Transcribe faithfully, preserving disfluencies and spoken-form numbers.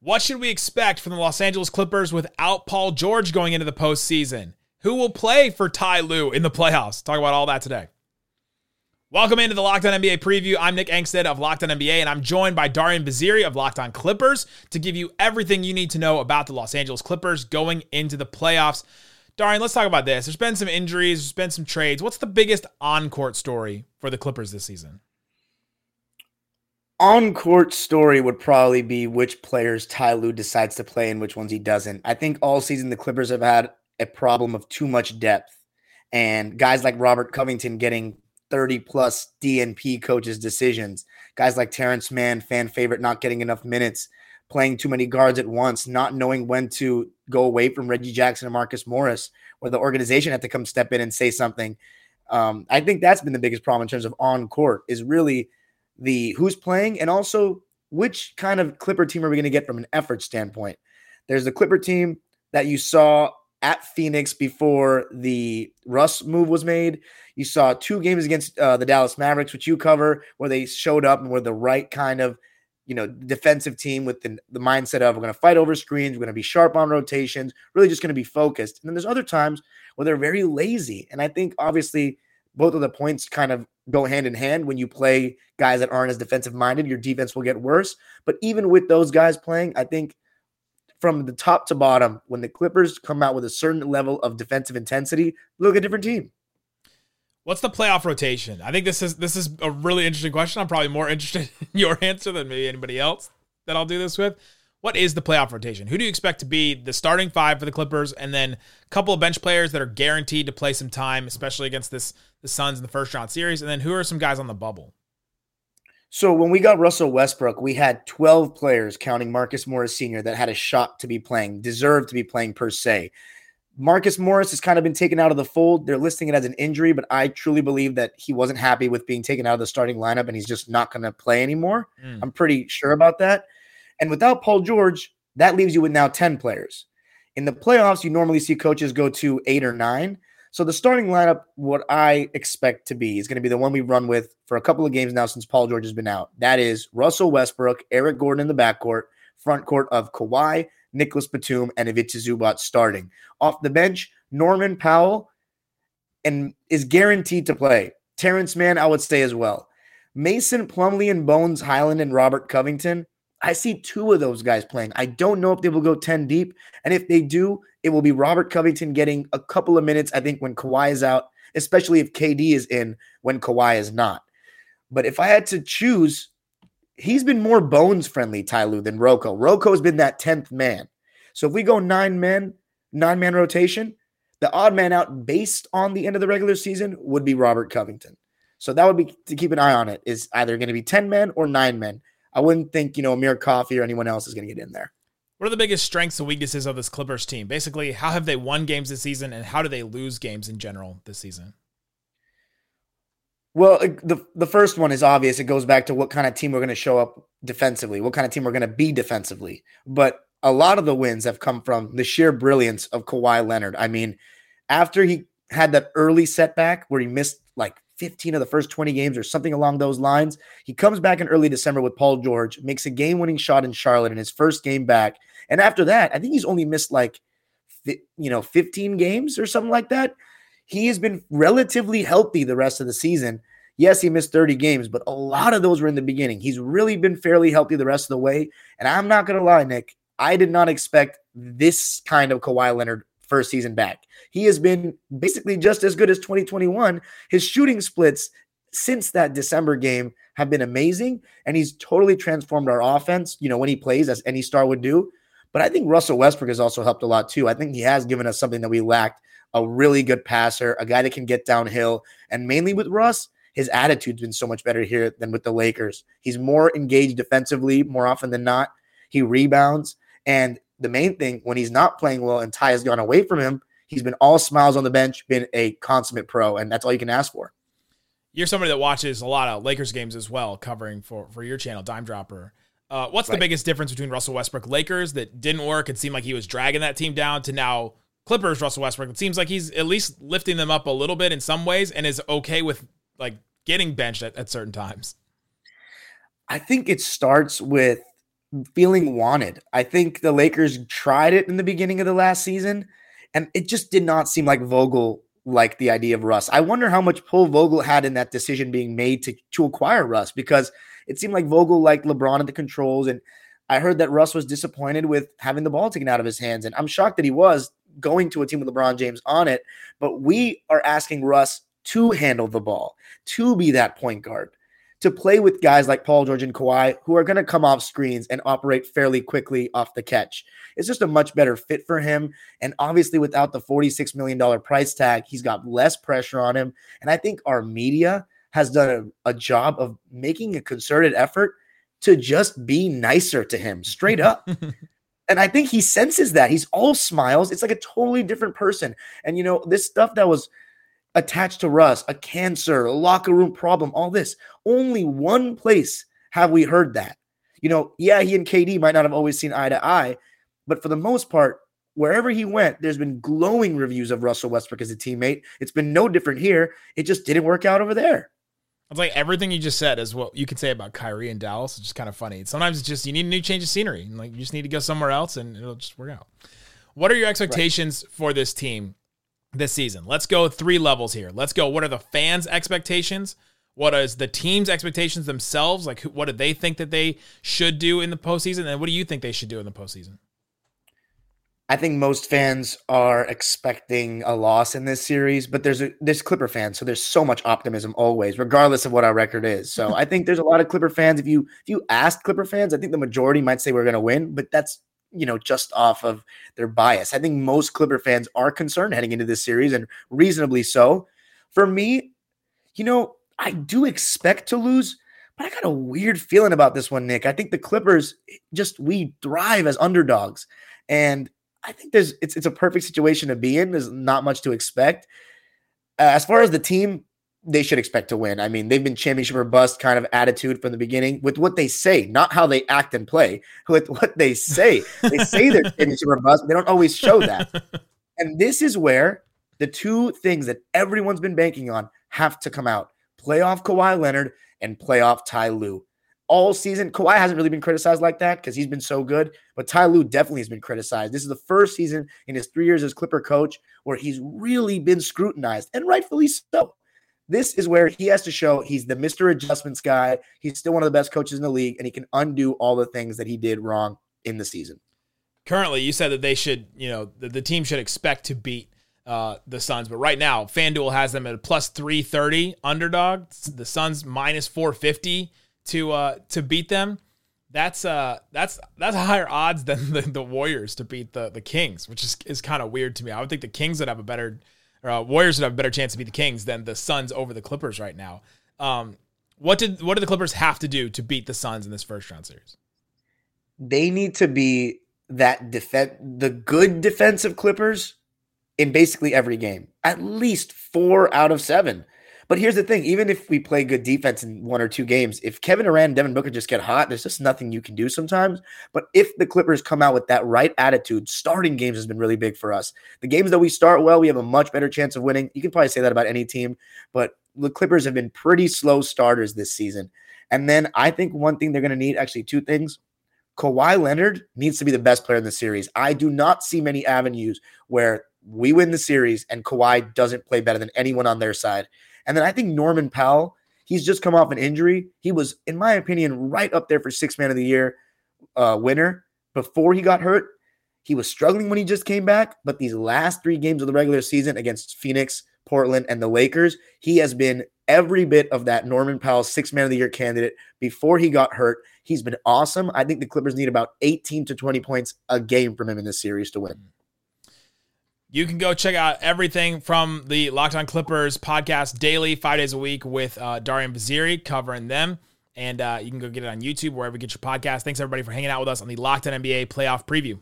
What should we expect from the Los Angeles Clippers without Paul George going into the postseason? Who will play for Ty Lue in the playoffs? Talk about all that today. Welcome into the Locked On N B A preview. I'm Nick Angstadt of Locked On N B A, and I'm joined by Darian Vaziri of Locked On Clippers to give you everything you need to know about the Los Angeles Clippers going into the playoffs. Darian, let's talk about this. There's been some injuries. There's been some trades. What's the biggest on-court story for the Clippers this season? On-court story would probably be which players Ty Lue decides to play and which ones he doesn't. I think all season the Clippers have had a problem of too much depth, and guys like Robert Covington getting thirty-plus D N P coaches' decisions, guys like Terrence Mann, fan favorite, not getting enough minutes, playing too many guards at once, not knowing when to go away from Reggie Jackson and Marcus Morris, where the organization had to come step in and say something. Um, I think that's been the biggest problem in terms of on-court is really – the who's playing, and also which kind of Clipper team are we going to get from an effort standpoint. There's the Clipper team that you saw at Phoenix before the Russ move was made. You saw two games against uh, the Dallas Mavericks, which you cover, where they showed up and were the right kind of, you know, defensive team with the, the mindset of we're going to fight over screens, we're going to be sharp on rotations, really just going to be focused. And then there's other times where they're very lazy. And I think obviously both of the points kind of go hand in hand. When you play guys that aren't as defensive minded, your defense will get worse. But even with those guys playing, I think from the top to bottom, when the Clippers come out with a certain level of defensive intensity, look at a different team. What's the playoff rotation? I think this is, this is a really interesting question. I'm probably more interested in your answer than maybe anybody else that I'll do this with. What is the playoff rotation? Who do you expect to be the starting five for the Clippers? And then a couple of bench players that are guaranteed to play some time, especially against this the Suns in the first round series. And then who are some guys on the bubble? So when we got Russell Westbrook, we had twelve players, counting Marcus Morris Senior, that had a shot to be playing, deserved to be playing per se. Marcus Morris has kind of been taken out of the fold. They're listing it as an injury, but I truly believe that he wasn't happy with being taken out of the starting lineup and he's just not going to play anymore. Mm. I'm pretty sure about that. And without Paul George, that leaves you with now ten players. In the playoffs, you normally see coaches go to eight or nine. So the starting lineup, what I expect to be, is going to be the one we run with for a couple of games now since Paul George has been out. That is Russell Westbrook, Eric Gordon in the backcourt, front court of Kawhi, Nicholas Batum, and Ivica Zubac starting. Off the bench, Norman Powell and is guaranteed to play. Terrence Mann, I would say as well. Mason Plumlee and Bones Highland and Robert Covington. I see two of those guys playing. I don't know if they will go ten deep, and if they do, it will be Robert Covington getting a couple of minutes, I think, when Kawhi is out, especially if K D is in when Kawhi is not. But if I had to choose, he's been more Bones-friendly, Ty Lue, than Rocco. Rocco's been that tenth man. So if we go nine-man, nine-man rotation, the odd man out based on the end of the regular season would be Robert Covington. So that would be to keep an eye on it, is either going to be ten-man or nine-man. I wouldn't think, you know, Amir Coffey or anyone else is going to get in there. What are the biggest strengths and weaknesses of this Clippers team? Basically, how have they won games this season, and how do they lose games in general this season? Well, the the first one is obvious. It goes back to what kind of team we're going to show up defensively, what kind of team we're going to be defensively. But a lot of the wins have come from the sheer brilliance of Kawhi Leonard. I mean, after he had that early setback where he missed like fifteen of the first twenty games or something along those lines. He comes back in early December with Paul George, makes a game-winning shot in Charlotte in his first game back. And after that, I think he's only missed like, you know, fifteen games or something like that. He has been relatively healthy the rest of the season. Yes, he missed thirty games, but a lot of those were in the beginning. He's really been fairly healthy the rest of the way. And I'm not going to lie, Nick, I did not expect this kind of Kawhi Leonard first season back. He has been basically just as good as twenty twenty-one. His shooting splits since that December game have been amazing, and he's totally transformed our offense, you know, when he plays, as any star would do. But I think Russell Westbrook has also helped a lot too. I think he has given us something that we lacked, a really good passer, a guy that can get downhill. And mainly with Russ, his attitude's been so much better here than with the Lakers. He's more engaged defensively more often than not. He rebounds. And the main thing, when he's not playing well and Ty has gone away from him, he's been all smiles on the bench, been a consummate pro, and that's all you can ask for. You're somebody that watches a lot of Lakers games as well, covering for, for your channel, Dime Dropper. Uh, what's right. the biggest difference between Russell Westbrook Lakers that didn't work and seemed like he was dragging that team down to now Clippers Russell Westbrook? It seems like he's at least lifting them up a little bit in some ways and is okay with like getting benched at, at certain times. I think it starts with feeling wanted. I think the Lakers tried it in the beginning of the last season, and it just did not seem like Vogel liked the idea of Russ. I wonder how much pull Vogel had in that decision being made to, to acquire Russ, because it seemed like Vogel liked LeBron at the controls, and I heard that Russ was disappointed with having the ball taken out of his hands, and I'm shocked that he was going to a team with LeBron James on it, but we are asking Russ to handle the ball, to be that point guard, to play with guys like Paul George and Kawhi who are going to come off screens and operate fairly quickly off the catch. It's just a much better fit for him. And obviously without the forty-six million dollars price tag, he's got less pressure on him. And I think our media has done a, a job of making a concerted effort to just be nicer to him straight up. And I think he senses that. He's all smiles. It's like a totally different person. And, you know, this stuff that was attached to Russ, a cancer, a locker room problem, all this. Only one place have we heard that. You know, yeah, he and K D might not have always seen eye to eye, but for the most part, wherever he went, there's been glowing reviews of Russell Westbrook as a teammate. It's been no different here. It just didn't work out over there. It's like everything you just said is what you could say about Kyrie and Dallas. It's just kind of funny. Sometimes it's just you need a new change of scenery, and like you just need to go somewhere else, and it'll just work out. What are your expectations right. for this team this season? Let's go three levels here. Let's go. What are the fans' expectations? What is the team's expectations themselves? Like, what do they think that they should do in the postseason? And what do you think they should do in the postseason? I think most fans are expecting a loss in this series, but there's a, there's Clipper fans, so there's so much optimism always, regardless of what our record is. So I think there's a lot of Clipper fans. If you if you asked Clipper fans, I think the majority might say we're going to win, but that's you know just off of their bias. I think most Clipper fans are concerned heading into this series, and reasonably so. For me, you know, I do expect to lose, but I got a weird feeling about this one, Nick. I think the Clippers just we thrive as underdogs, and I think there's it's it's a perfect situation to be in. There's not much to expect. Uh, as far as the team, they should expect to win. I mean, they've been championship or bust kind of attitude from the beginning with what they say, not how they act and play, with what they say. They say they're championship or bust, but they don't always show that. And this is where the two things that everyone's been banking on have to come out. Playoff Kawhi Leonard and playoff Ty Lue. All season, Kawhi hasn't really been criticized like that because he's been so good, but Ty Lue definitely has been criticized. This is the first season in his three years as Clipper coach where he's really been scrutinized, and rightfully so. This is where he has to show he's the Mister Adjustments guy. He's still one of the best coaches in the league, and he can undo all the things that he did wrong in the season. Currently, you said that they should, you know, the, the team should expect to beat Uh, the Suns, but right now FanDuel has them at a plus three thirty underdog. The Suns minus four fifty to uh, to beat them. That's uh that's that's higher odds than the, the Warriors to beat the, the Kings, which is is kind of weird to me. I would think the Kings would have a better or, uh, Warriors would have a better chance to beat the Kings than the Suns over the Clippers right now. Um, what did what do the Clippers have to do to beat the Suns in this first round series? They need to be that defense, the good defensive Clippers, in basically every game, at least four out of seven. But here's the thing, even if we play good defense in one or two games, if Kevin Durant and Devin Booker just get hot, there's just nothing you can do sometimes. But if the Clippers come out with that right attitude, starting games has been really big for us. The games that we start well, we have a much better chance of winning. You can probably say that about any team, but the Clippers have been pretty slow starters this season. And then I think one thing they're going to need, actually two things. Kawhi Leonard needs to be the best player in the series. I do not see many avenues where we win the series and Kawhi doesn't play better than anyone on their side. And then I think Norman Powell, he's just come off an injury. He was, in my opinion, right up there for sixth man of the year uh, winner before he got hurt. He was struggling when he just came back, but these last three games of the regular season against Phoenix, Portland, and the Lakers, he has been every bit of that Norman Powell sixth man of the year candidate before he got hurt. He's been awesome. I think the Clippers need about eighteen to twenty points a game from him in this series to win. You can go check out everything from the Locked On Clippers podcast daily, five days a week with uh, Darian Vaziri covering them. And uh, you can go get it on YouTube, wherever you get your podcast. Thanks, everybody, for hanging out with us on the Locked On N B A playoff preview.